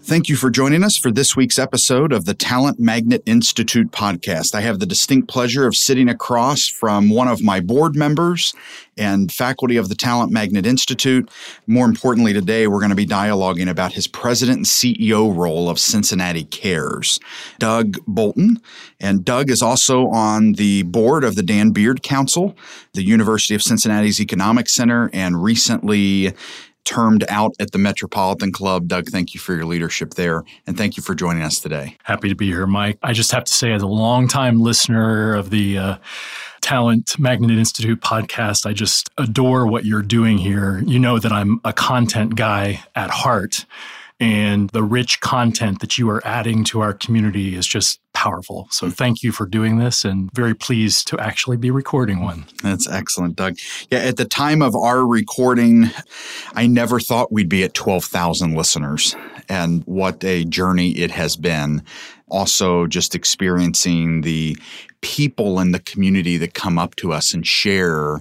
Thank you for joining us for this week's episode of the Talent Magnet Institute podcast. I have the distinct pleasure of sitting across from one of my board members and faculty of the Talent Magnet Institute. More importantly, today we're going to be dialoguing about his president and CEO role of Cincinnati Cares, Doug Bolton. And Doug is also on the board of the Dan Beard Council, the University of Cincinnati's Economic Center, and recently termed out at the Metropolitan Club. Doug, thank you for your leadership there, and thank you for joining us today. Happy to be here, Mike. I just have to say, as a longtime listener of the Talent Magnet Institute podcast, I just adore what you're doing here. You know that I'm a content guy at heart, and the rich content that you are adding to our community is just powerful. So thank you for doing this, and very pleased to actually be recording one. That's excellent, Doug. Yeah, at the time of our recording, I never thought we'd be at 12,000 listeners, and what a journey it has been. Also, just experiencing the people in the community that come up to us and share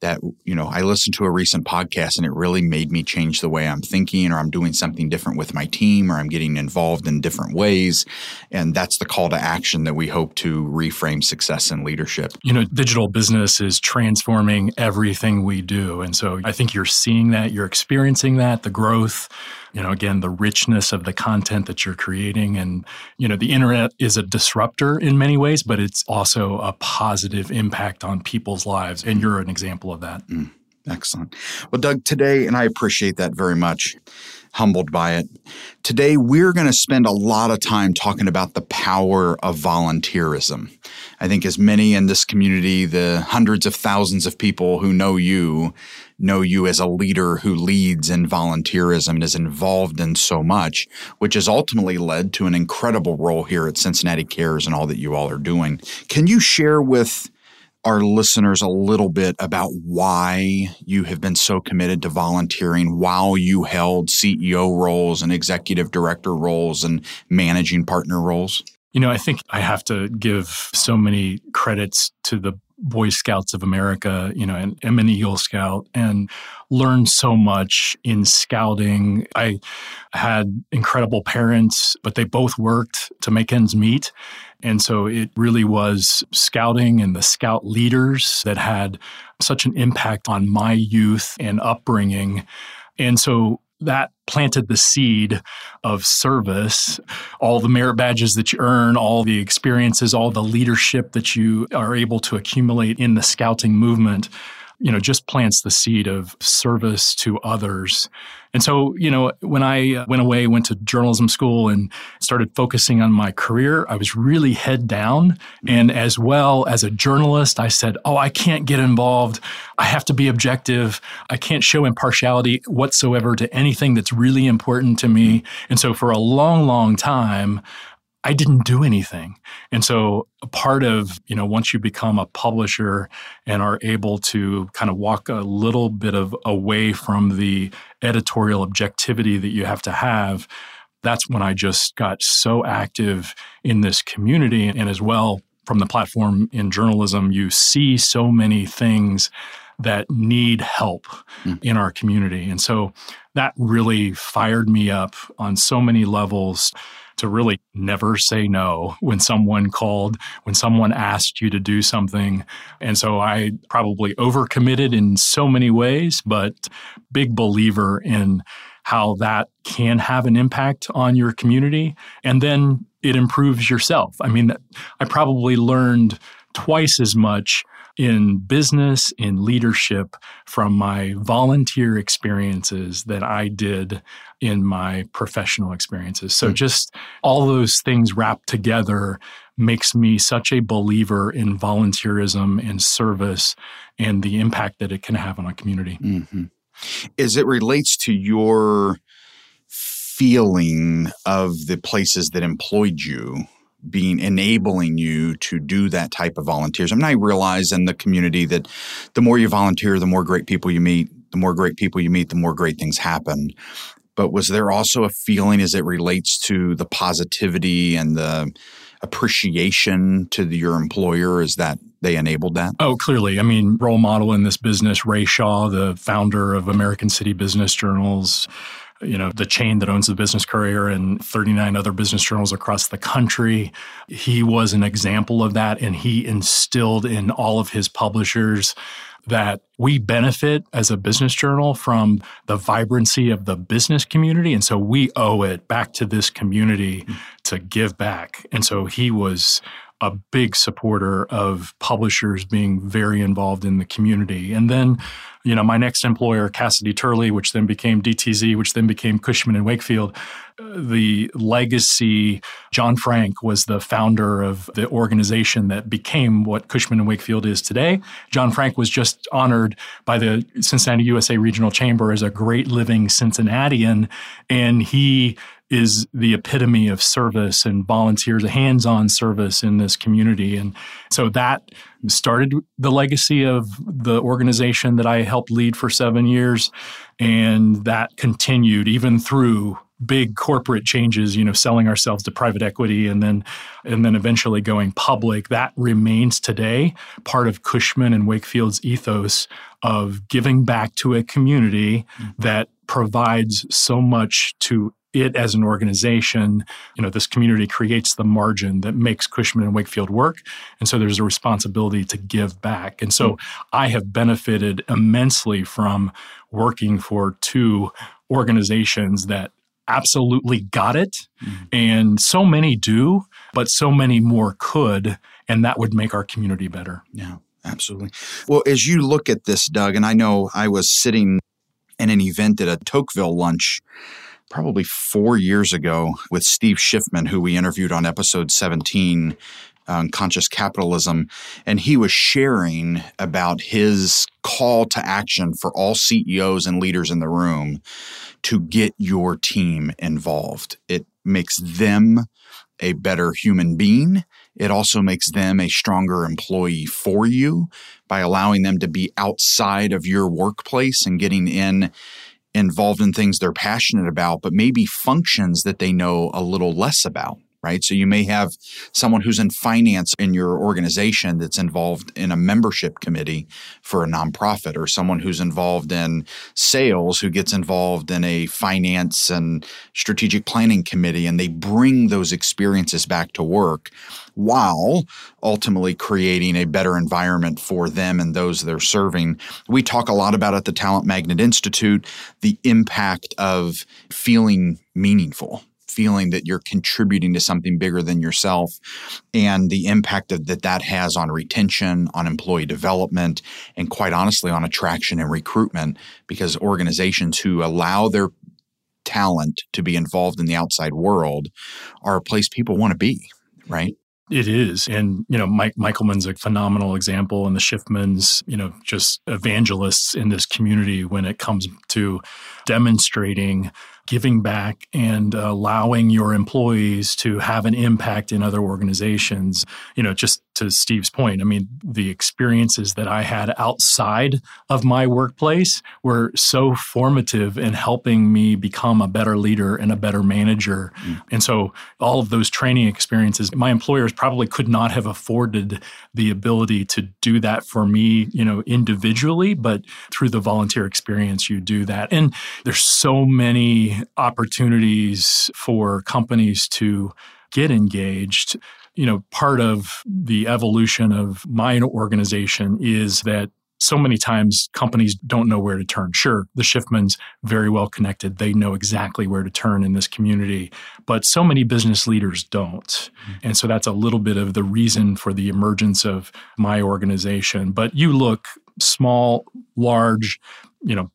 that, you know, I listened to a recent podcast and it really made me change the way I'm thinking, or I'm doing something different with my team, or I'm getting involved in different ways. And that's the call to action that we hope to reframe success in leadership. You know, digital business is transforming everything we do. And so I think you're seeing that, you're experiencing that, the growth, you know, again, the richness of the content that you're creating. And, you know, the internet is a disruptor in many ways, but it's also a positive impact on people's lives. And you're an example of that. Excellent. Well, Doug, today, and I appreciate that very much, humbled by it. Today, we're going to spend a lot of time talking about the power of volunteerism. I think as many in this community, the hundreds of thousands of people who know you as a leader who leads in volunteerism and is involved in so much, which has ultimately led to an incredible role here at Cincinnati Cares and all that you all are doing. Can you share with our listeners a little bit about why you have been so committed to volunteering while you held CEO roles and executive director roles and managing partner roles? You know, I think I have to give so many credits to the Boy Scouts of America. You know, and I'm an Eagle Scout and learned so much in scouting. I had incredible parents, but they both worked to make ends meet. And so it really was scouting and the scout leaders that had such an impact on my youth and upbringing. And so that planted the seed of service, all the merit badges that you earn, all the experiences, all the leadership that you are able to accumulate in the scouting movement, you know, just plants the seed of service to others. And so, you know, when I went away, went to journalism school and started focusing on my career, I was really head down. And as well as a journalist, I said, oh, I can't get involved. I have to be objective. I can't show impartiality whatsoever to anything that's really important to me. And so for a long, long time, I didn't do anything. And so a part of, you know, once you become a publisher and are able to kind of walk a little bit of away from the editorial objectivity that you have to have, that's when I just got so active in this community. And as well, from the platform in journalism, you see so many things that need help in our community. And so that really fired me up on so many levels to really never say no when someone called, when someone asked you to do something. And so I probably overcommitted in so many ways, but big believer in how that can have an impact on your community. And then it improves yourself. I mean, I probably learned twice as much in business, in leadership, from my volunteer experiences that I did in my professional experiences. So just all those things wrapped together makes me such a believer in volunteerism and service and the impact that it can have on a community. As it relates to your feeling of the places that employed you, being enabling you to do that type of volunteerism. And I realize in the community that the more you volunteer, the more great people you meet. The more great people you meet, the more great things happen. But was there also a feeling as it relates to the positivity and the appreciation to your employer is that they enabled that? Oh, clearly. I mean, role model in this business, Ray Shaw, the founder of American City Business Journals, the chain that owns the Business Courier and 39 other business journals across the country. He was an example of that, and he instilled in all of his publishers that we benefit as a business journal from the vibrancy of the business community. And so we owe it back to this community to give back. And so he was a big supporter of publishers being very involved in the community. And then, my next employer, Cassidy Turley, which then became DTZ, which then became Cushman and Wakefield, the legacy, John Frank was the founder of the organization that became what Cushman and Wakefield is today. John Frank was just honored by the Cincinnati USA Regional Chamber as a great living Cincinnatian, and he is the epitome of service and volunteers, hands-on service in this community. And so that started the legacy of the organization that I helped lead for 7 years. And that continued even through big corporate changes, selling ourselves to private equity and then eventually going public. That remains today part of Cushman and Wakefield's ethos of giving back to a community that provides so much to it as an organization. This community creates the margin that makes Cushman and Wakefield work. And so there's a responsibility to give back. And so I have benefited immensely from working for two organizations that absolutely got it. And so many do, but so many more could. And that would make our community better. Yeah, absolutely. Well, as you look at this, Doug, and I know I was sitting in an event at a Tocqueville lunch probably 4 years ago with Steve Schiffman, who we interviewed on episode 17 on conscious capitalism. And he was sharing about his call to action for all CEOs and leaders in the room to get your team involved. It makes them a better human being. It also makes them a stronger employee for you by allowing them to be outside of your workplace and getting involved in things they're passionate about, but maybe functions that they know a little less about, right? So you may have someone who's in finance in your organization that's involved in a membership committee for a nonprofit, or someone who's involved in sales who gets involved in a finance and strategic planning committee, and they bring those experiences back to work while ultimately creating a better environment for them and those they're serving. We talk a lot about at the Talent Magnet Institute the impact of feeling meaningful, feeling that you're contributing to something bigger than yourself, and the impact that has on retention, on employee development, and quite honestly on attraction and recruitment, because organizations who allow their talent to be involved in the outside world are a place people want to be, right? It is. And, Mike Michelman's a phenomenal example, and the Schiffmans, just evangelists in this community when it comes to demonstrating giving back and allowing your employees to have an impact in other organizations. Just to Steve's point, I mean, the experiences that I had outside of my workplace were so formative in helping me become a better leader and a better manager. And so all of those training experiences, my employers probably could not have afforded the ability to do that for me, individually, but through the volunteer experience, you do that. And there's so many opportunities for companies to get engaged. Part of the evolution of my organization is that so many times companies don't know where to turn. Sure, the Schiffmans, very well connected. They know exactly where to turn in this community, but so many business leaders don't. And so that's a little bit of the reason for the emergence of my organization. But you look small, large,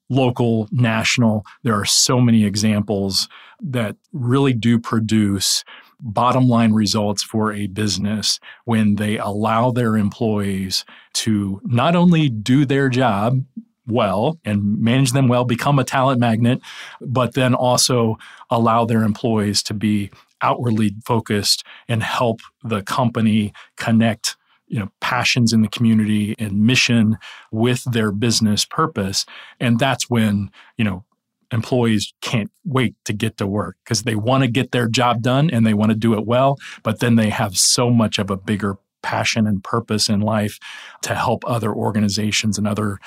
local, national, there are so many examples that really do produce bottom line results for a business when they allow their employees to not only do their job well and manage them well, become a talent magnet, but then also allow their employees to be outwardly focused and help the company connect, you know, passions in the community and mission with their business purpose. And that's when, you know, employees can't wait to get to work because they want to get their job done and they want to do it well, but then they have so much of a bigger passion and purpose in life to help other organizations and other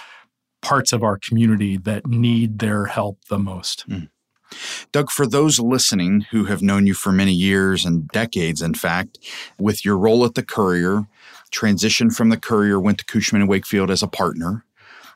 parts of our community that need their help the most. Mm. Doug, for those listening who have known you for many years and decades, in fact, with your role at the Courier, transitioned from the Courier, went to Cushman and Wakefield as a partner,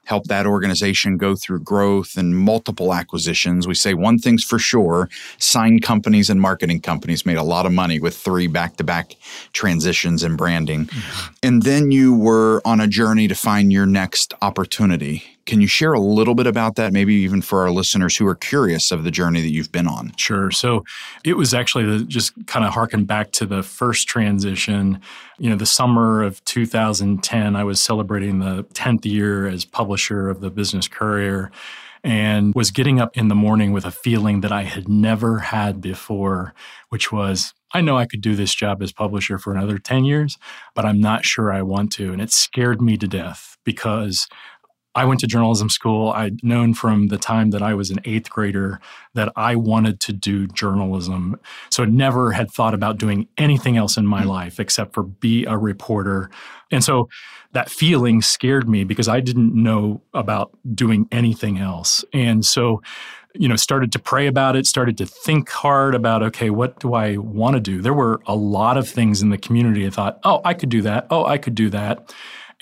helped that organization go through growth and multiple acquisitions. We say one thing's for sure, sign companies and marketing companies made a lot of money with 3 back-to-back transitions in branding. Mm-hmm. And then you were on a journey to find your next opportunity. Can you share a little bit about that, maybe even for our listeners who are curious of the journey that you've been on? Sure. So it was actually just kind of harken back to the first transition. You know, the summer of 2010, I was celebrating the 10th year as publisher of the Business Courier and was getting up in the morning with a feeling that I had never had before, which was, I know I could do this job as publisher for another 10 years, but I'm not sure I want to. And it scared me to death because I went to journalism school. I'd known from the time that I was an 8th grader that I wanted to do journalism. So I never had thought about doing anything else in my life except for be a reporter. And so that feeling scared me because I didn't know about doing anything else. And so, you know, started to pray about it, started to think hard about, okay, what do I want to do? There were a lot of things in the community I thought, oh, I could do that. Oh, I could do that.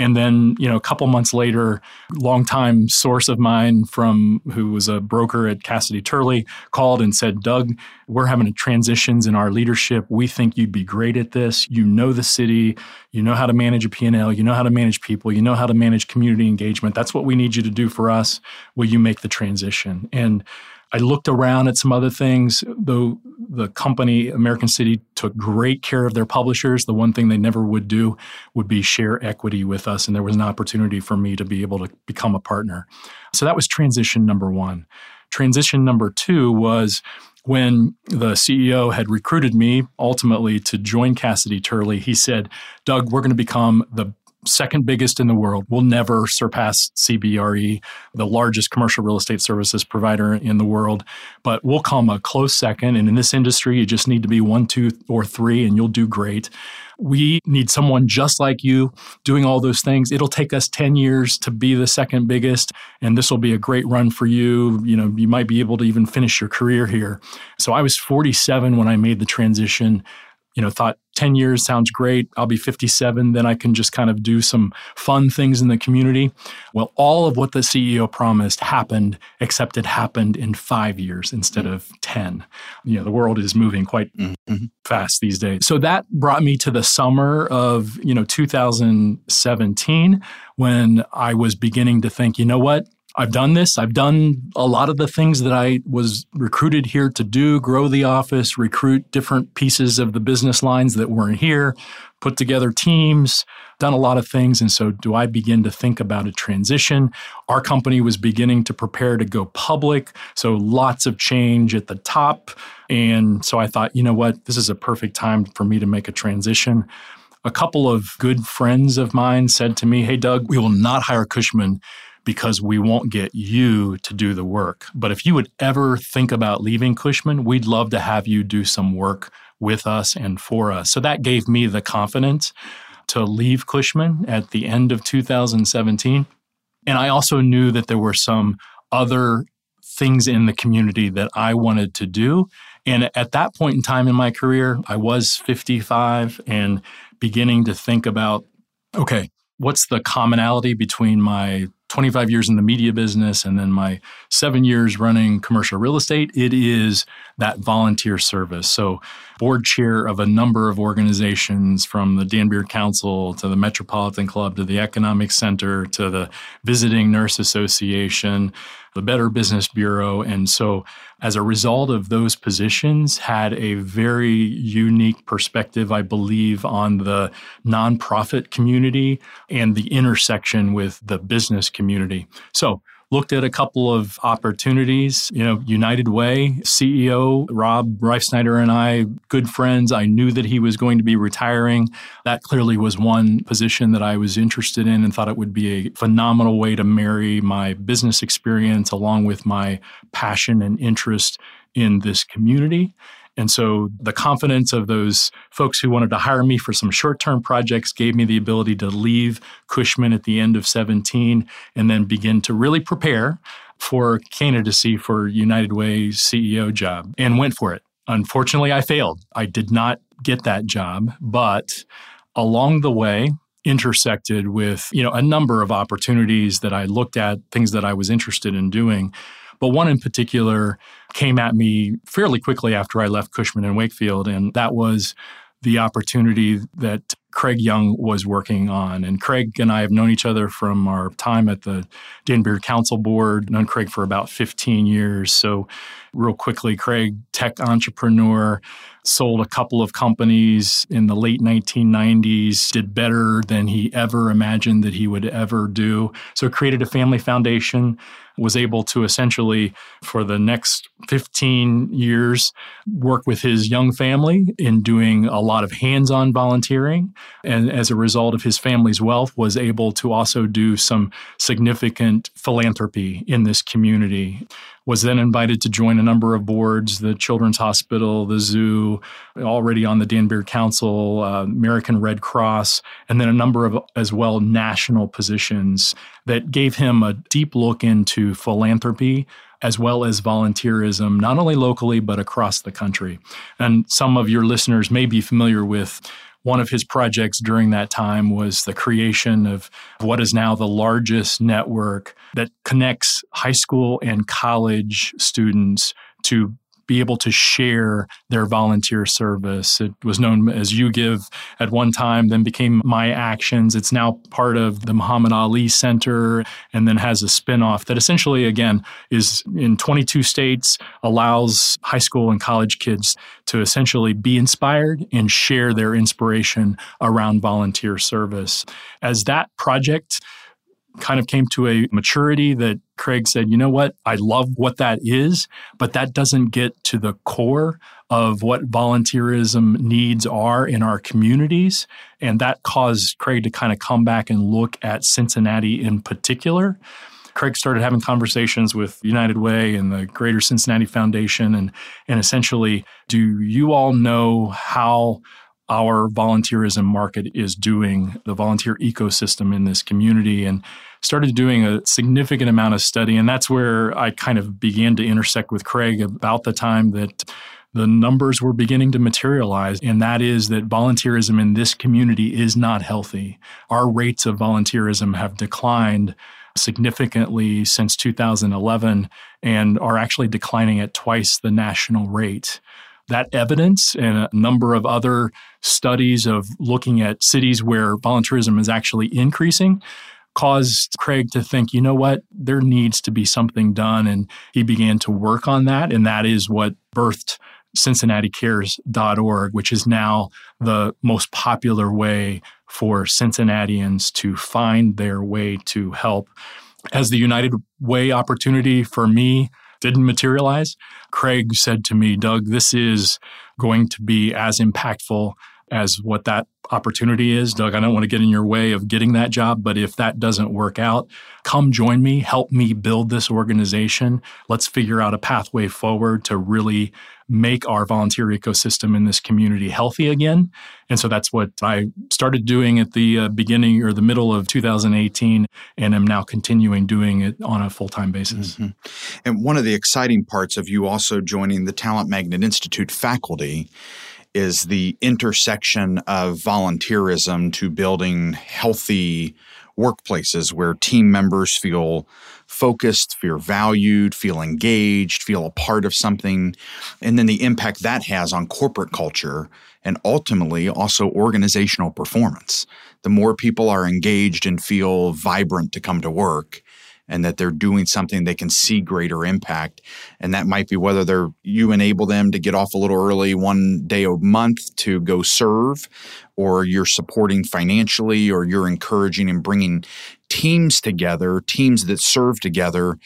And then, you know, a couple months later, longtime source of mine who was a broker at Cassidy Turley called and said, Doug, we're having transitions in our leadership. We think you'd be great at this. You know the city. You know how to manage a P&L. You know how to manage people. You know how to manage community engagement. That's what we need you to do for us. Will you make the transition? And I looked around at some other things, though the company, American City, took great care of their publishers. The one thing they never would do would be share equity with us, and there was an opportunity for me to be able to become a partner. So that was transition number 1. Transition number 2 was when the CEO had recruited me ultimately to join Cassidy Turley. He said, Doug, we're going to become the second biggest in the world. We'll never surpass CBRE, the largest commercial real estate services provider in the world, but we'll come a close second. And in this industry, you just need to be 1, 2, or 3, and you'll do great. We need someone just like you doing all those things. It'll take us 10 years to be the second biggest, and this will be a great run for you. You know, you might be able to even finish your career here. So I was 47 when I made the transition. You know, thought 10 years sounds great. I'll be 57. Then I can just kind of do some fun things in the community. Well, all of what the CEO promised happened, except it happened in 5 years instead of 10. You know, the world is moving quite fast these days. So that brought me to the summer of, you know, 2017 when I was beginning to think, you know what? I've done this. I've done a lot of the things that I was recruited here to do, grow the office, recruit different pieces of the business lines that weren't here, put together teams, done a lot of things. And so do I begin to think about a transition? Our company was beginning to prepare to go public. So lots of change at the top. And so I thought, you know what? This is a perfect time for me to make a transition. A couple of good friends of mine said to me, hey, Doug, we will not hire Cushman because we won't get you to do the work. But if you would ever think about leaving Cushman, we'd love to have you do some work with us and for us. So that gave me the confidence to leave Cushman at the end of 2017. And I also knew that there were some other things in the community that I wanted to do. And at that point in time in my career, I was 55 and beginning to think about, okay, what's the commonality between my 25 years in the media business and then my 7 years running commercial real estate? It is that volunteer service. So board chair of a number of organizations, from the Dan Beard Council to the Metropolitan Club to the Economic Center to the Visiting Nurse Association, the Better Business Bureau. And so as a result of those positions, had a very unique perspective, I believe, on the nonprofit community and the intersection with the business community. So looked at a couple of opportunities. You know, United Way, CEO Rob Reifsnyder and I, good friends. I knew that he was going to be retiring. That clearly was one position that I was interested in and thought it would be a phenomenal way to marry my business experience along with my passion and interest in this community. And so the confidence of those folks who wanted to hire me for some short-term projects gave me the ability to leave Cushman at the end of 2017 and then begin to really prepare for candidacy for United Way's CEO job and went for it. Unfortunately, I failed. I did not get that job, but along the way, intersected with, a number of opportunities that I looked at, things that I was interested in doing. But one in particular came at me fairly quickly after I left Cushman and Wakefield, and that was the opportunity that Craig Young was working on. And Craig and I have known each other from our time at the Dan Beard Council Board, known Craig for about 15 years. So real quickly, Craig, tech entrepreneur, sold a couple of companies in the late 1990s, did better than he ever imagined that he would ever do. So created a family foundation, was able to essentially, for the next 15 years, work with his young family in doing a lot of hands-on volunteering. And as a result of his family's wealth, was able to also do some significant philanthropy in this community. Was then invited to join a number of boards, the Children's Hospital, the zoo, already on the Dan Beard Council, American Red Cross, and then a number of as well national positions that gave him a deep look into philanthropy as well as volunteerism, not only locally, but across the country. And some of your listeners may be familiar with one of his projects during that time was the creation of what is now the largest network that connects high school and college students to be able to share their volunteer service. It was known as You Give at one time, then became My Actions. It's now part of the Muhammad Ali Center and then has a spinoff that essentially, again, is in 22 states, allows high school and college kids to essentially be inspired and share their inspiration around volunteer service. As that project kind of came to a maturity that Craig said, you know what, I love what that is, but that doesn't get to the core of what volunteerism needs are in our communities. And that caused Craig to kind of come back and look at Cincinnati in particular. Craig started having conversations with United Way and the Greater Cincinnati Foundation and essentially, do you all know how our volunteerism market is doing, the volunteer ecosystem in this community, and started doing a significant amount of study. And that's where I kind of began to intersect with Craig about the time that the numbers were beginning to materialize, and that is that volunteerism in this community is not healthy. Our rates of volunteerism have declined significantly since 2011 and are actually declining at twice the national rate. That evidence and a number of other studies of looking at cities where volunteerism is actually increasing caused Craig to think, you know what, there needs to be something done. And he began to work on that. And that is what birthed CincinnatiCares.org, which is now the most popular way for Cincinnatians to find their way to help. As the United Way opportunity for me didn't materialize, Craig said to me, Doug, this is going to be as impactful as what that opportunity is. Doug, I don't want to get in your way of getting that job, but if that doesn't work out, come join me, help me build this organization. Let's figure out a pathway forward to really make our volunteer ecosystem in this community healthy again. And so that's what I started doing at the beginning or the middle of 2018, and am now continuing doing it on a full-time basis. Mm-hmm. And one of the exciting parts of you also joining the Talent Magnet Institute faculty is the intersection of volunteerism to building healthy workplaces where team members feel focused, feel valued, feel engaged, feel a part of something, and then the impact that has on corporate culture and ultimately also organizational performance. The more people are engaged and feel vibrant to come to work, and that they're doing something they can see greater impact. And that might be whether you enable them to get off a little early one day a month to go serve, or you're supporting financially, or you're encouraging and bringing teams together, teams that serve together.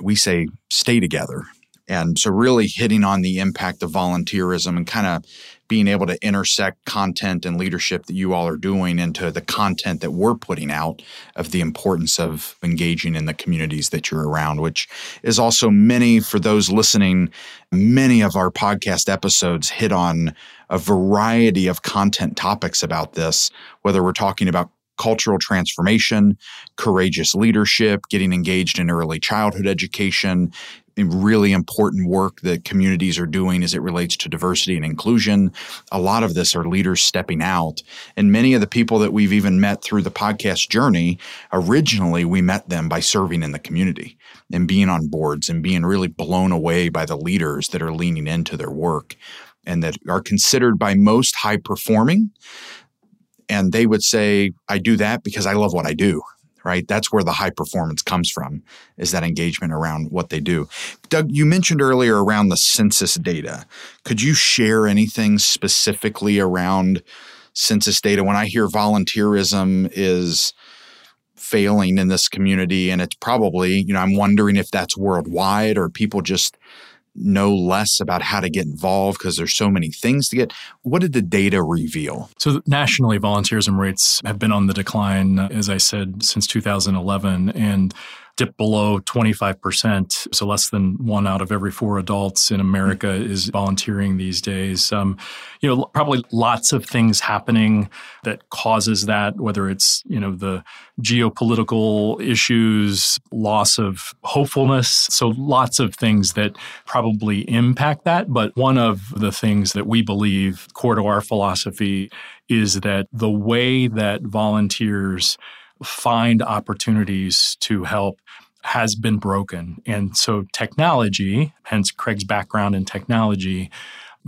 We say stay together. And so really hitting on the impact of volunteerism and kind of being able to intersect content and leadership that you all are doing into the content that we're putting out of the importance of engaging in the communities that you're around, which is also for those listening, many of our podcast episodes hit on a variety of content topics about this, whether we're talking about cultural transformation, courageous leadership, getting engaged in early childhood education, really important work that communities are doing as it relates to diversity and inclusion. A lot of this are leaders stepping out. And many of the people that we've even met through the podcast journey, originally we met them by serving in the community and being on boards and being really blown away by the leaders that are leaning into their work and that are considered by most high performing. And they would say, I do that because I love what I do. Right? That's where the high performance comes from, is that engagement around what they do. Doug, you mentioned earlier around the census data. Could you share anything specifically around census data? When I hear volunteerism is failing in this community, and it's probably, I'm wondering if that's worldwide or people just know less about how to get involved because there's so many things to get. What did the data reveal? So nationally, volunteerism rates have been on the decline, as I said, since 2011 and dipped below 25%. So less than 1 out of every 4 adults in America is volunteering these days. Probably lots of things happening that causes that, whether it's, the geopolitical issues, loss of hopefulness. So lots of things that probably impact that. But one of the things that we believe, core to our philosophy, is that the way that volunteers find opportunities to help has been broken. And so technology, hence Craig's background in technology,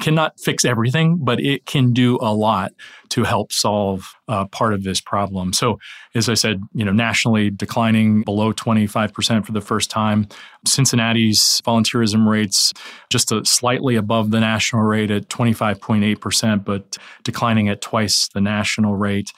cannot fix everything, but it can do a lot to help solve part of this problem. So as I said, nationally declining below 25% for the first time. Cincinnati's volunteerism rates just slightly above the national rate at 25.8%, but declining at twice the national rate.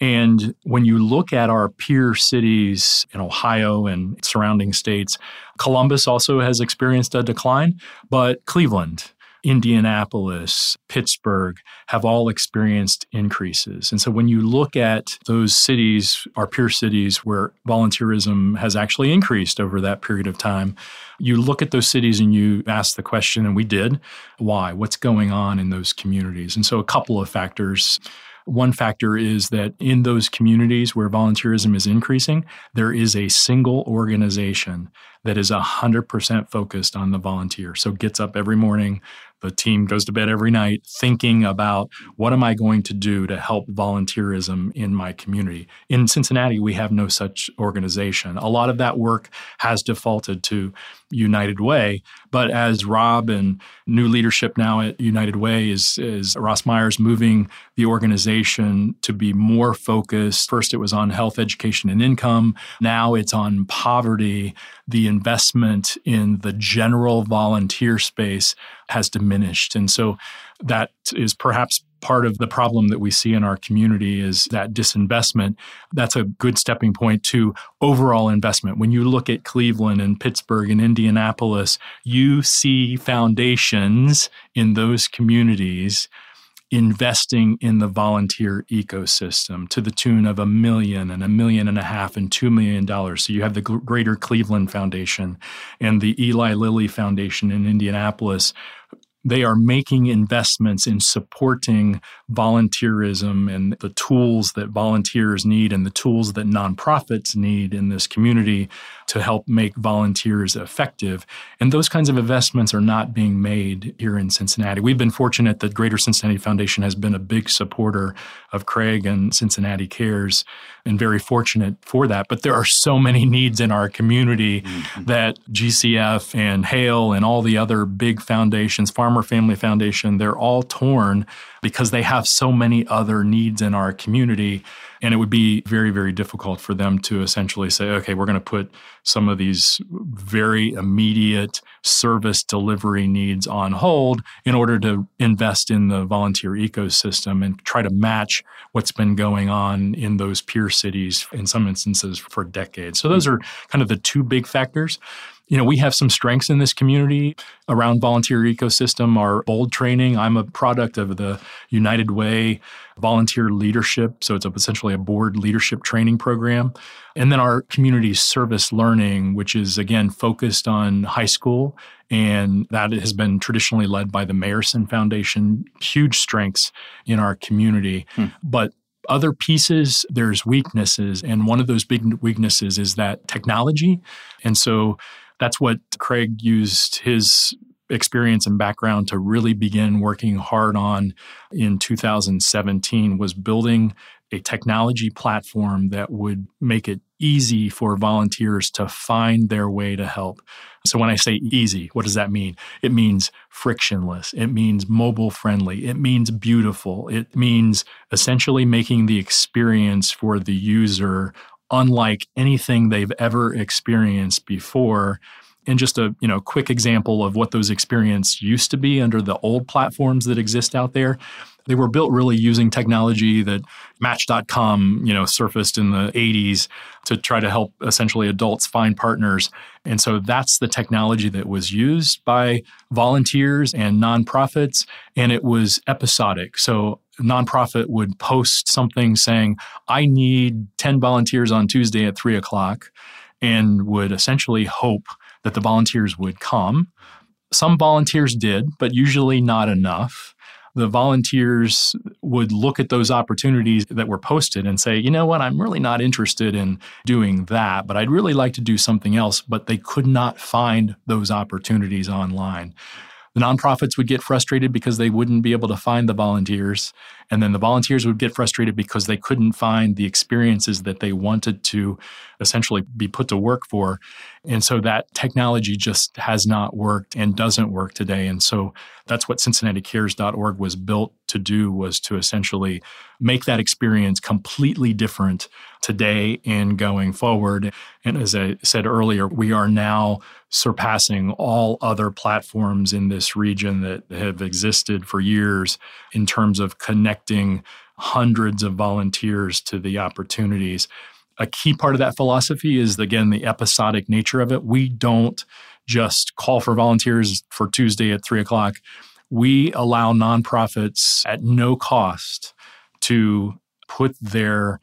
And when you look at our peer cities in Ohio and surrounding states, Columbus also has experienced a decline, but Cleveland, Indianapolis, Pittsburgh have all experienced increases. And so when you look at those cities, our peer cities where volunteerism has actually increased over that period of time, you look at those cities and you ask the question, and we did, why? What's going on in those communities? And so a couple of factors. One factor is that in those communities where volunteerism is increasing, there is a single organization that is 100% focused on the volunteer. So gets up every morning, the team goes to bed every night thinking about what am I going to do to help volunteerism in my community. In Cincinnati, we have no such organization. A lot of that work has defaulted to United Way, but as Rob and new leadership now at United Way is Ross Myers moving the organization to be more focused. First, it was on health, education, and income. Now it's on poverty. The investment in the general volunteer space has diminished. And so that is perhaps part of the problem that we see in our community is that disinvestment. That's a good stepping point to overall investment. When you look at Cleveland and Pittsburgh and Indianapolis, you see foundations in those communities investing in the volunteer ecosystem to the tune of $1 million and $1.5 million and $2 million. So you have the Greater Cleveland Foundation and the Eli Lilly Foundation in Indianapolis. They are making investments in supporting volunteerism and the tools that volunteers need and the tools that nonprofits need in this community to help make volunteers effective. And those kinds of investments are not being made here in Cincinnati. We've been fortunate that Greater Cincinnati Foundation has been a big supporter of Craig and Cincinnati Cares, and very fortunate for that. But there are so many needs in our community that GCF and Hale and all the other big foundations, Farm Farmer Family Foundation, they're all torn because they have so many other needs in our community. And it would be very, very difficult for them to essentially say, okay, we're going to put some of these very immediate service delivery needs on hold in order to invest in the volunteer ecosystem and try to match what's been going on in those peer cities, in some instances, for decades. So those are kind of the two big factors. You know, we have some strengths in this community around volunteer ecosystem, our BOLD training. I'm a product of the United Way volunteer leadership. So it's essentially a board leadership training program. And then our community service learning, which is, again, focused on high school. And that has been traditionally led by the Meyerson Foundation. Huge strengths in our community. But other pieces, there's weaknesses. And one of those big weaknesses is that technology. And so that's what Craig used his experience and background to really begin working hard on in 2017, was building a technology platform that would make it easy for volunteers to find their way to help. So when I say easy, what does that mean? It means frictionless. It means mobile friendly. It means beautiful. It means essentially making the experience for the user unlike anything they've ever experienced before. And just a quick example of what those experiences used to be under the old platforms that exist out there. They were built really using technology that Match.com, surfaced in the 80s to try to help essentially adults find partners. And so that's the technology that was used by volunteers and nonprofits, and it was episodic. So a nonprofit would post something saying, I need 10 volunteers on Tuesday at 3:00, and would essentially hope that the volunteers would come. Some volunteers did, but usually not enough. The volunteers would look at those opportunities that were posted and say, you know what, I'm really not interested in doing that, but I'd really like to do something else. But they could not find those opportunities online. The nonprofits would get frustrated because they wouldn't be able to find the volunteers. And then the volunteers would get frustrated because they couldn't find the experiences that they wanted to essentially be put to work for. And so that technology just has not worked and doesn't work today. And so that's what CincinnatiCares.org was built to do, was to essentially make that experience completely different today and going forward. And as I said earlier, we are now surpassing all other platforms in this region that have existed for years in terms of connecting hundreds of volunteers to the opportunities. A key part of that philosophy is, again, the episodic nature of it. We don't just call for volunteers for Tuesday at 3:00. We allow nonprofits at no cost to put their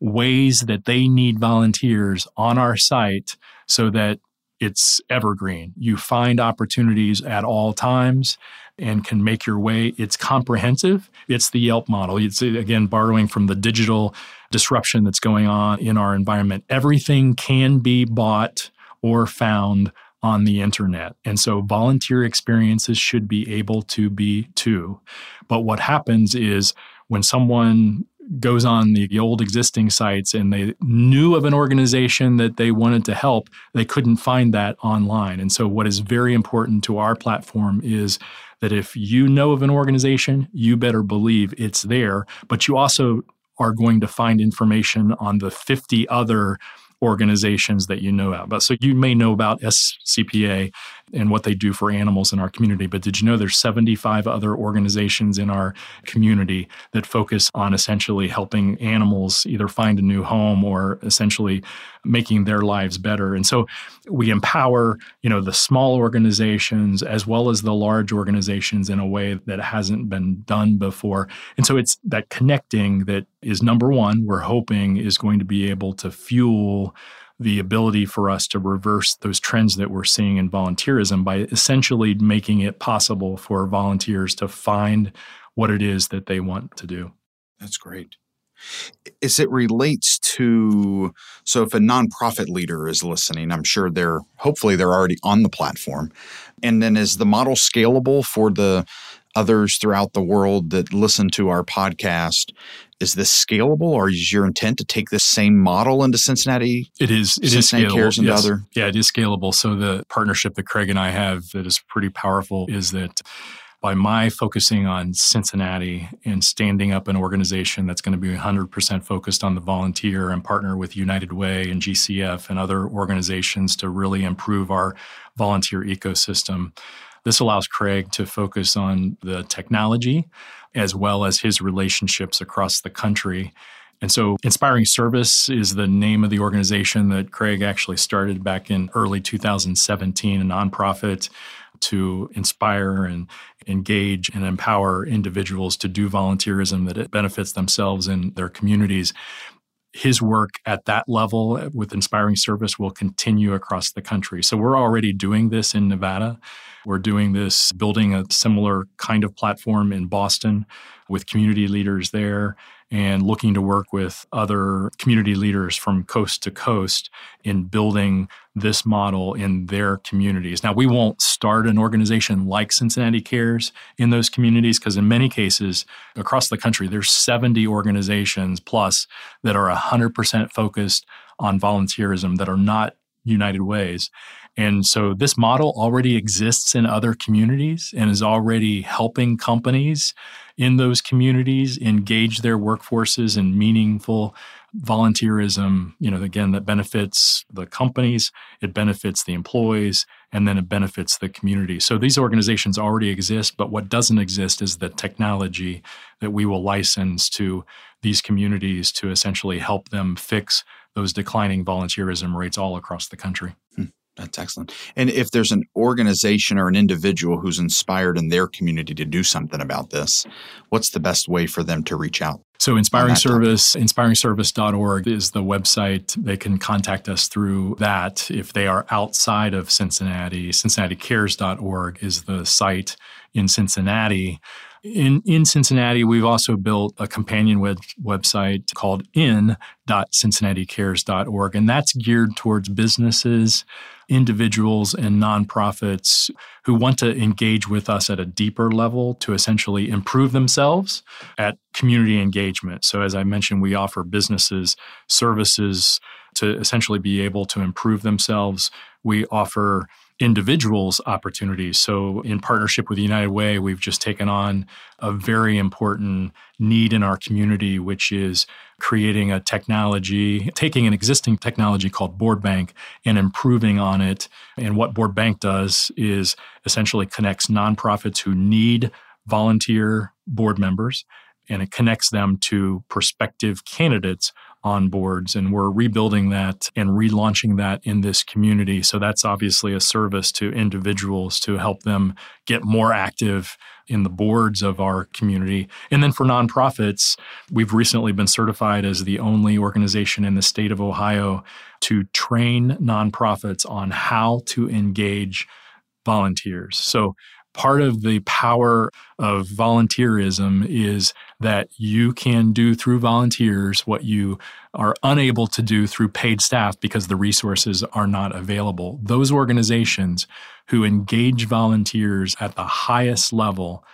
ways that they need volunteers on our site so that it's evergreen. You find opportunities at all times and can make your way. It's comprehensive. It's the Yelp model. It's, again, borrowing from the digital disruption that's going on in our environment. Everything can be bought or found on the internet. And so volunteer experiences should be able to be too. But what happens is when someone goes on the old existing sites and they knew of an organization that they wanted to help, they couldn't find that online. And so what is very important to our platform is that if you know of an organization, you better believe it's there, but you also are going to find information on the 50 other organizations that you know about. So you may know about SCPA and what they do for animals in our community, but did you know there's 75 other organizations in our community that focus on essentially helping animals either find a new home or essentially making their lives better? And so we empower, the small organizations as well as the large organizations in a way that hasn't been done before. And so it's that connecting that is number one, we're hoping is going to be able to fuel the ability for us to reverse those trends that we're seeing in volunteerism by essentially making it possible for volunteers to find what it is that they want to do. That's great. As it relates to, so if a nonprofit leader is listening, I'm sure hopefully they're already on the platform. And then is the model scalable for the others throughout the world that listen to our podcast? Is this scalable, or is your intent to take this same model into Cincinnati? It is scalable. Yes. Yeah, it is scalable. So the partnership that Craig and I have that is pretty powerful is that by my focusing on Cincinnati and standing up an organization that's going to be 100% focused on the volunteer and partner with United Way and GCF and other organizations to really improve our volunteer ecosystem, this allows Craig to focus on the technology as well as his relationships across the country. And so Inspiring Service is the name of the organization that Craig actually started back in early 2017, a nonprofit to inspire and engage and empower individuals to do volunteerism that it benefits themselves and their communities. His work at that level with Inspiring Service will continue across the country. So we're already doing this in Nevada. We're doing this, building a similar kind of platform in Boston with community leaders there and looking to work with other community leaders from coast to coast in building this model in their communities. Now, we won't start an organization like Cincinnati Cares in those communities because in many cases across the country, there's 70 organizations plus that are 100% focused on volunteerism that are not United Ways. And so this model already exists in other communities and is already helping companies in those communities engage their workforces in meaningful volunteerism, again, that benefits the companies, it benefits the employees, and then it benefits the community. So these organizations already exist, but what doesn't exist is the technology that we will license to these communities to essentially help them fix those declining volunteerism rates all across the country. That's excellent. And if there's an organization or an individual who's inspired in their community to do something about this, what's the best way for them to reach out? So Inspiring Service, inspiringservice.org is the website. They can contact us through that. If they are outside of Cincinnati, cincinnaticares.org is the site in Cincinnati. In Cincinnati, we've also built a companion website called in.cincinnaticares.org, and that's geared towards businesses, individuals, and nonprofits who want to engage with us at a deeper level to essentially improve themselves at community engagement. So as I mentioned, we offer businesses services to essentially be able to improve themselves. We offer individuals opportunities. So in partnership with United Way, we've just taken on a very important need in our community, which is creating a technology, taking an existing technology called BoardBank and improving on it. And what BoardBank does is essentially connects nonprofits who need volunteer board members, and it connects them to prospective candidates on boards. And we're rebuilding that and relaunching that in this community. So that's obviously a service to individuals to help them get more active in the boards of our community. And then for nonprofits, we've recently been certified as the only organization in the state of Ohio to train nonprofits on how to engage volunteers. So part of the power of volunteerism is that you can do through volunteers what you are unable to do through paid staff because the resources are not available. Those organizations who engage volunteers at the highest level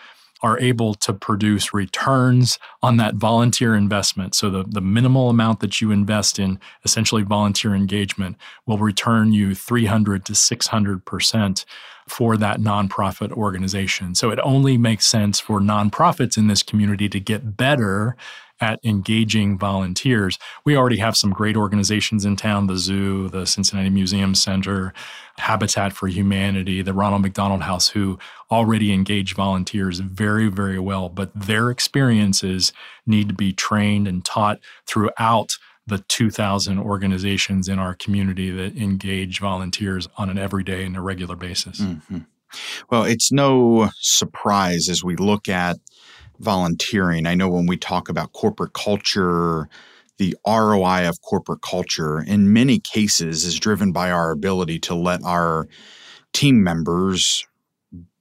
are able to produce returns on that volunteer investment. So the minimal amount that you invest in essentially volunteer engagement will return you 300 to 600% for that nonprofit organization. So it only makes sense for nonprofits in this community to get better at engaging volunteers. We already have some great organizations in town, the zoo, the Cincinnati Museum Center, Habitat for Humanity, the Ronald McDonald House, who already engage volunteers very, very well. But their experiences need to be trained and taught throughout the 2,000 organizations in our community that engage volunteers on an everyday and a regular basis. Mm-hmm. Well, it's no surprise as we look at volunteering. I know when we talk about corporate culture, the ROI of corporate culture in many cases is driven by our ability to let our team members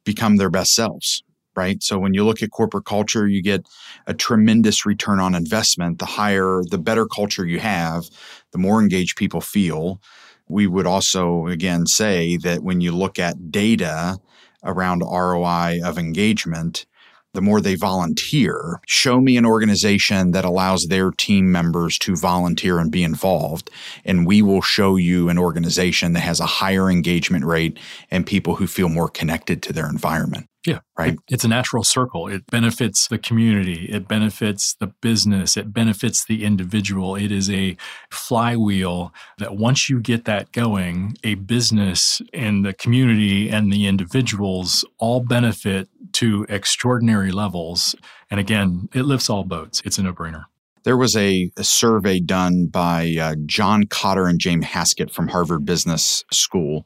become their best selves, right? So when you look at corporate culture, you get a tremendous return on investment. The higher, the better culture you have, the more engaged people feel. We would also, again, say that when you look at data around ROI of engagement, the more they volunteer, show me an organization that allows their team members to volunteer and be involved, and we will show you an organization that has a higher engagement rate and people who feel more connected to their environment. Yeah, right. It's a natural circle. It benefits the community. It benefits the business. It benefits the individual. It is a flywheel that once you get that going, a business and the community and the individuals all benefit to extraordinary levels. And again, it lifts all boats. It's a no-brainer. There was a survey done by John Cotter and James Haskett from Harvard Business School,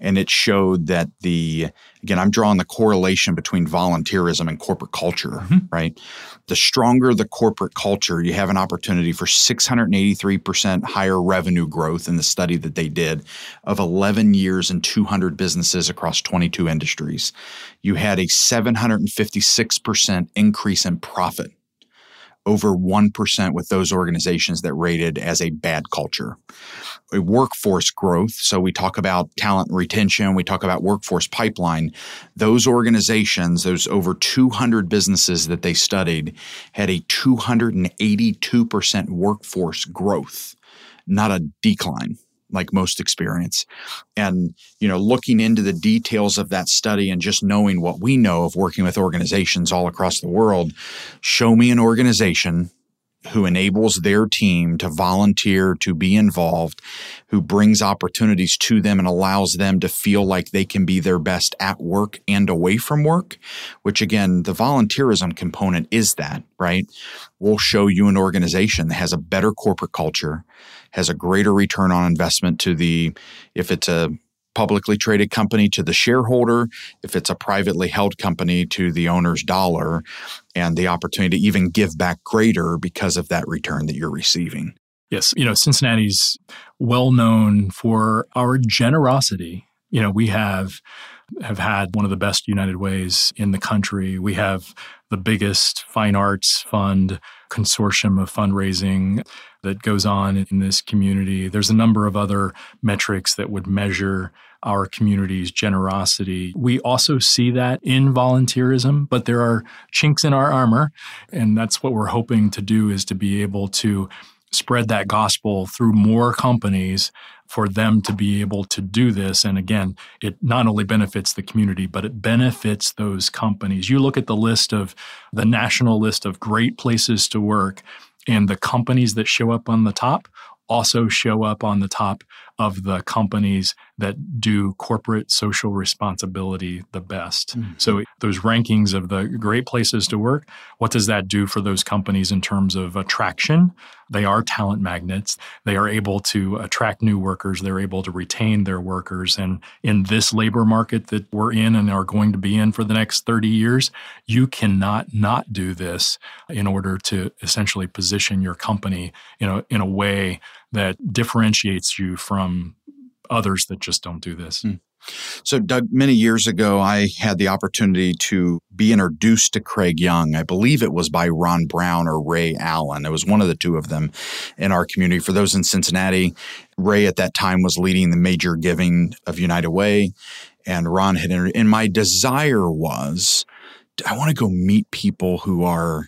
and it showed that again, I'm drawing the correlation between volunteerism and corporate culture, mm-hmm. right? The stronger the corporate culture, you have an opportunity for 683% higher revenue growth in the study that they did of 11 years and 200 businesses across 22 industries. You had a 756% increase in profit over 1% with those organizations that rated as a bad culture. Workforce growth, so we talk about talent retention, we talk about workforce pipeline. Those organizations, those over 200 businesses that they studied, had a 282% workforce growth, not a decline like most experience. And, you know, looking into the details of that study and just knowing what we know of working with organizations all across the world, show me an organization who enables their team to volunteer, to be involved, who brings opportunities to them and allows them to feel like they can be their best at work and away from work, which again, the volunteerism component is that, right? We'll show you an organization that has a better corporate culture, has a greater return on investment to the, if it's a publicly traded company, to the shareholder, if it's a privately held company, to the owner's dollar, and the opportunity to even give back greater because of that return that you're receiving. Yes. You know, Cincinnati's well known for our generosity. You know, we have had one of the best United Ways in the country. We have the biggest fine arts fund consortium of fundraising that goes on in this community. There's a number of other metrics that would measure our community's generosity. We also see that in volunteerism, but there are chinks in our armor, and that's what we're hoping to do, is to be able to spread that gospel through more companies for them to be able to do this. And again, it not only benefits the community, but it benefits those companies. You look at the list of the national list of great places to work, and the companies that show up on the top also show up on the top of the companies that do corporate social responsibility the best. Mm-hmm. So those rankings of the great places to work, what does that do for those companies in terms of attraction? They are talent magnets. They are able to attract new workers. They're able to retain their workers. And in this labor market that we're in and are going to be in for the next 30 years, you cannot not do this in order to essentially position your company in a way that differentiates you from others that just don't do this. Mm. So, Doug, many years ago, I had the opportunity to be introduced to Craig Young. I believe it was by Ron Brown or Ray Allen. It was one of the two of them in our community. For those in Cincinnati, Ray at that time was leading the major giving of United Way, and Ron had entered. And my desire was, I want to go meet people who are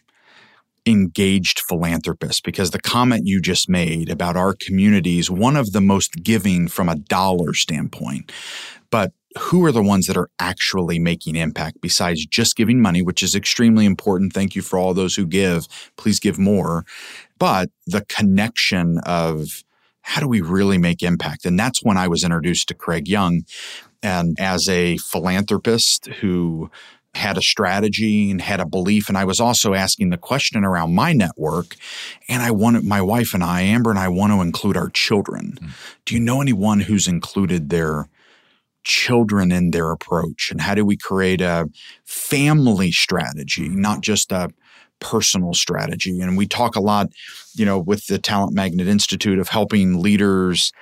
engaged philanthropists, because the comment you just made about our community is one of the most giving from a dollar standpoint. But who are the ones that are actually making impact besides just giving money, which is extremely important? Thank you for all those who give. Please give more. But the connection of how do we really make impact? And that's when I was introduced to Craig Young. And as a philanthropist who had a strategy and had a belief. And I was also asking the question around my network. And I wanted, my wife and I, Amber and I, want to include our children. Mm. Do you know anyone who's included their children in their approach? And how do we create a family strategy, not just a personal strategy? And we talk a lot, with the Talent Magnet Institute of helping leaders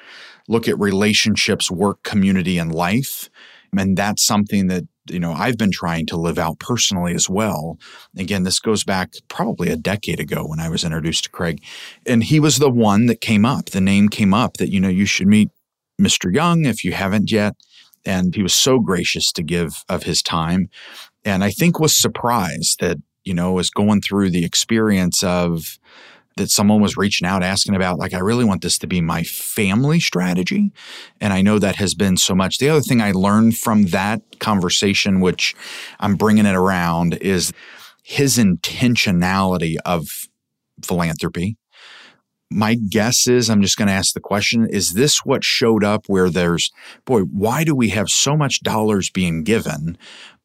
look at relationships, work, community, and life. And that's something that I've been trying to live out personally as well. Again, this goes back probably a decade ago when I was introduced to Craig. And he was the one that came up. The name came up that, you should meet Mr. Young if you haven't yet. And he was so gracious to give of his time. And I think was surprised that, was going through the experience of that someone was reaching out asking about, like, I really want this to be my family strategy. And I know that has been so much. The other thing I learned from that conversation, which I'm bringing it around, is his intentionality of philanthropy. My guess is, I'm just going to ask the question, is this what showed up where there's, boy, why do we have so much dollars being given,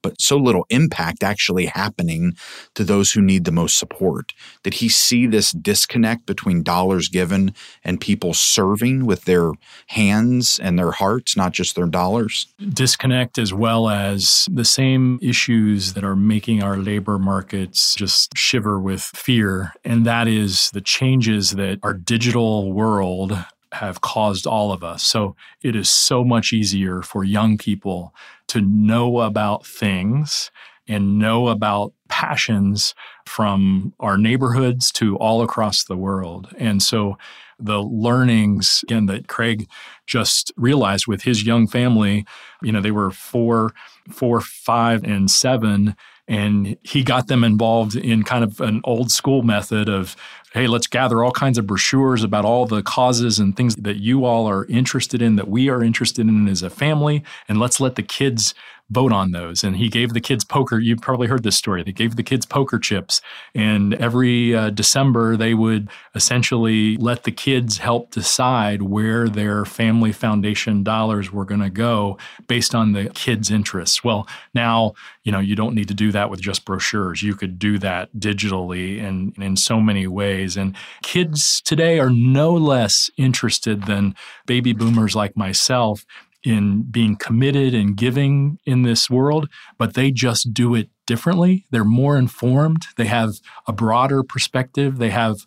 but so little impact actually happening to those who need the most support? Did he see this disconnect between dollars given and people serving with their hands and their hearts, not just their dollars? Disconnect, as well as the same issues that are making our labor markets just shiver with fear. And that is the changes that our digital world have caused all of us. So it is so much easier for young people to know about things and know about passions from our neighborhoods to all across the world. And so the learnings, again, that Craig just realized with his young family, you know, they were 4, 5, and 7, and he got them involved in kind of an old school method of, hey, let's gather all kinds of brochures about all the causes and things that you all are interested in, that we are interested in as a family, and let's let the kids vote on those. And he gave the kids poker. You've probably heard this story. They gave the kids poker chips. And every December, they would essentially let the kids help decide where their family foundation dollars were going to go based on the kids' interests. Well, now, you know, you don't need to do that with just brochures. You could do that digitally and in so many ways. And kids today are no less interested than baby boomers like myself in being committed and giving in this world, but they just do it differently. They're more informed. They have a broader perspective. They have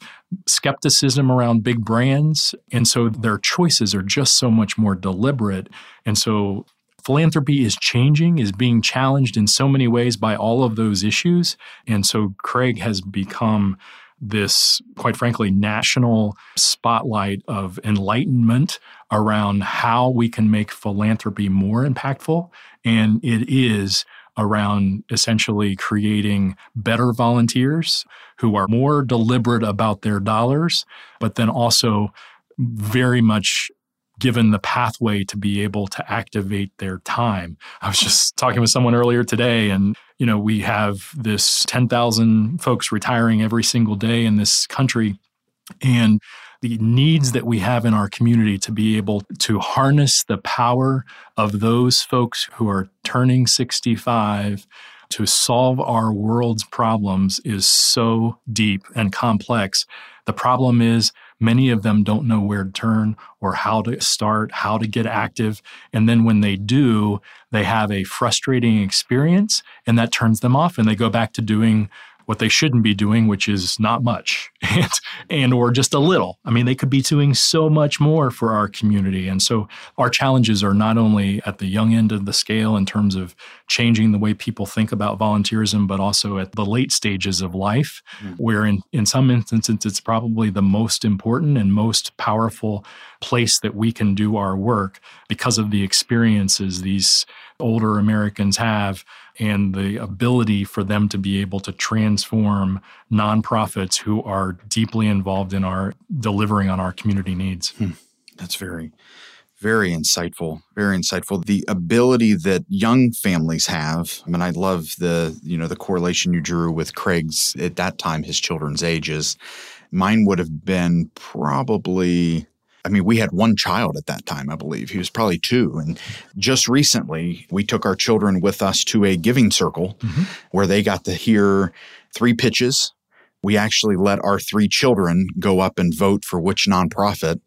skepticism around big brands. And so their choices are just so much more deliberate. And so philanthropy is changing, is being challenged in so many ways by all of those issues. And so Craig has become this, quite frankly, national spotlight of enlightenment around how we can make philanthropy more impactful. And it is around essentially creating better volunteers who are more deliberate about their dollars, but then also very much given the pathway to be able to activate their time. I was just talking with someone earlier today, and you know, we have this 10,000 folks retiring every single day in this country, and the needs that we have in our community to be able to harness the power of those folks who are turning 65 to solve our world's problems is so deep and complex. The problem is many of them don't know where to turn or how to start, how to get active. And then when they do, they have a frustrating experience, and that turns them off, and they go back to doing what they shouldn't be doing, which is not much and or just a little. I mean, they could be doing so much more for our community. And so our challenges are not only at the young end of the scale in terms of changing the way people think about volunteerism, but also at the late stages of life, where in some instances, it's probably the most important and most powerful place that we can do our work because of the experiences these older Americans have and the ability for them to be able to transform nonprofits who are deeply involved in our delivering on our community needs. That's very, very insightful, very insightful. The ability that young families have, I mean, I love the correlation you drew with Craig's, at that time, his children's ages. Mine would have been probably, I mean, we had one child at that time, I believe. He was probably 2. And just recently, we took our children with us to a giving circle where they got to hear 3 pitches. We actually let our 3 children go up and vote for which nonprofit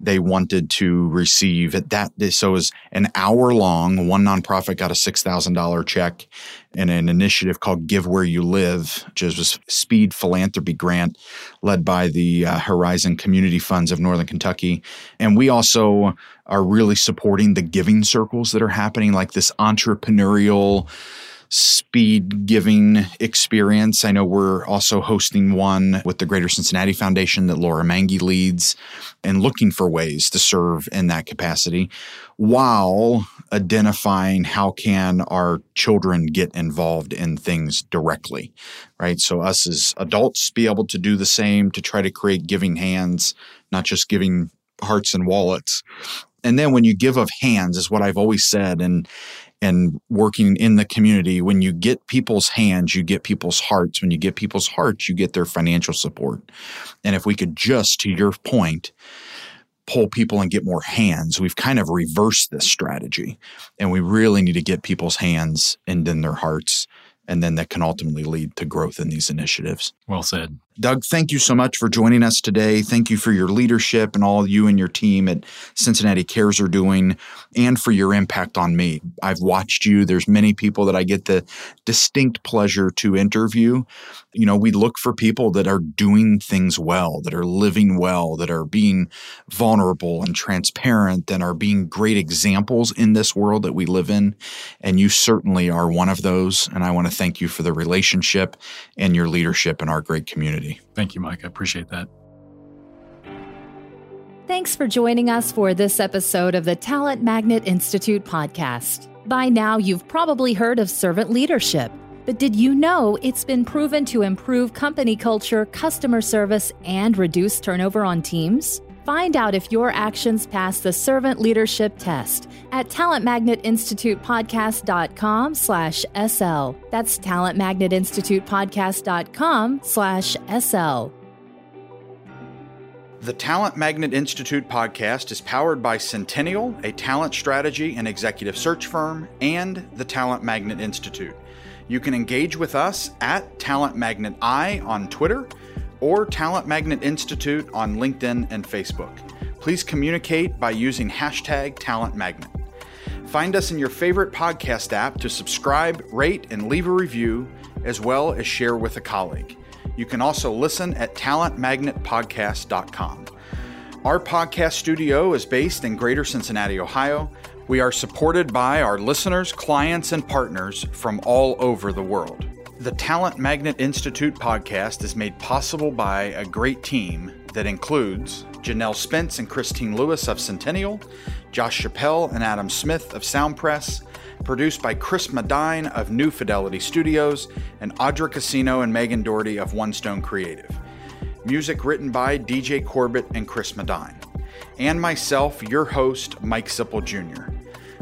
they wanted to receive at that. So it was an hour long. One nonprofit got a $6,000 check and an initiative called Give Where You Live, which was a speed philanthropy grant led by the Horizon Community Funds of Northern Kentucky. And we also are really supporting the giving circles that are happening, like this entrepreneurial speed giving experience. I know we're also hosting one with the Greater Cincinnati Foundation that Laura Mangi leads, and looking for ways to serve in that capacity while identifying how can our children get involved in things directly, right? So us as adults be able to do the same, to try to create giving hands, not just giving hearts and wallets. And then when you give of hands is what I've always said, and working in the community, when you get people's hands, you get people's hearts. When you get people's hearts, you get their financial support. And if we could just, to your point, pull people and get more hands, we've kind of reversed this strategy. And we really need to get people's hands and then their hearts. And then that can ultimately lead to growth in these initiatives. Well said. Doug, thank you so much for joining us today. Thank you for your leadership and all you and your team at Cincinnati Cares are doing, and for your impact on me. I've watched you. There's many people that I get the distinct pleasure to interview. You know, we look for people that are doing things well, that are living well, that are being vulnerable and transparent, and are being great examples in this world that we live in. And you certainly are one of those. And I want to thank you for the relationship and your leadership in our great community. Thank you, Mike. I appreciate that. Thanks for joining us for this episode of the Talent Magnet Institute podcast. By now, you've probably heard of servant leadership, but did you know it's been proven to improve company culture, customer service, and reduce turnover on teams? Find out if your actions pass the servant leadership test at talentmagnetinstitutepodcast.com/SL. That's talentmagnetinstitutepodcast.com/SL. The Talent Magnet Institute podcast is powered by Centennial, a talent strategy and executive search firm, and the Talent Magnet Institute. You can engage with us at Talent Magnet I on Twitter, or Talent Magnet Institute on LinkedIn and Facebook. Please communicate by using hashtag Talent Magnet. Find us in your favorite podcast app to subscribe, rate, and leave a review, as well as share with a colleague. You can also listen at talentmagnetpodcast.com. Our podcast studio is based in Greater Cincinnati, Ohio. We are supported by our listeners, clients, and partners from all over the world. The Talent Magnet Institute podcast is made possible by a great team that includes Janelle Spence and Christine Lewis of Centennial, Josh Chappell and Adam Smith of Soundpress, produced by Chris Madine of New Fidelity Studios, and Audra Casino and Megan Doherty of One Stone Creative. Music written by DJ Corbett and Chris Madine. And myself, your host, Mike Sipple Jr.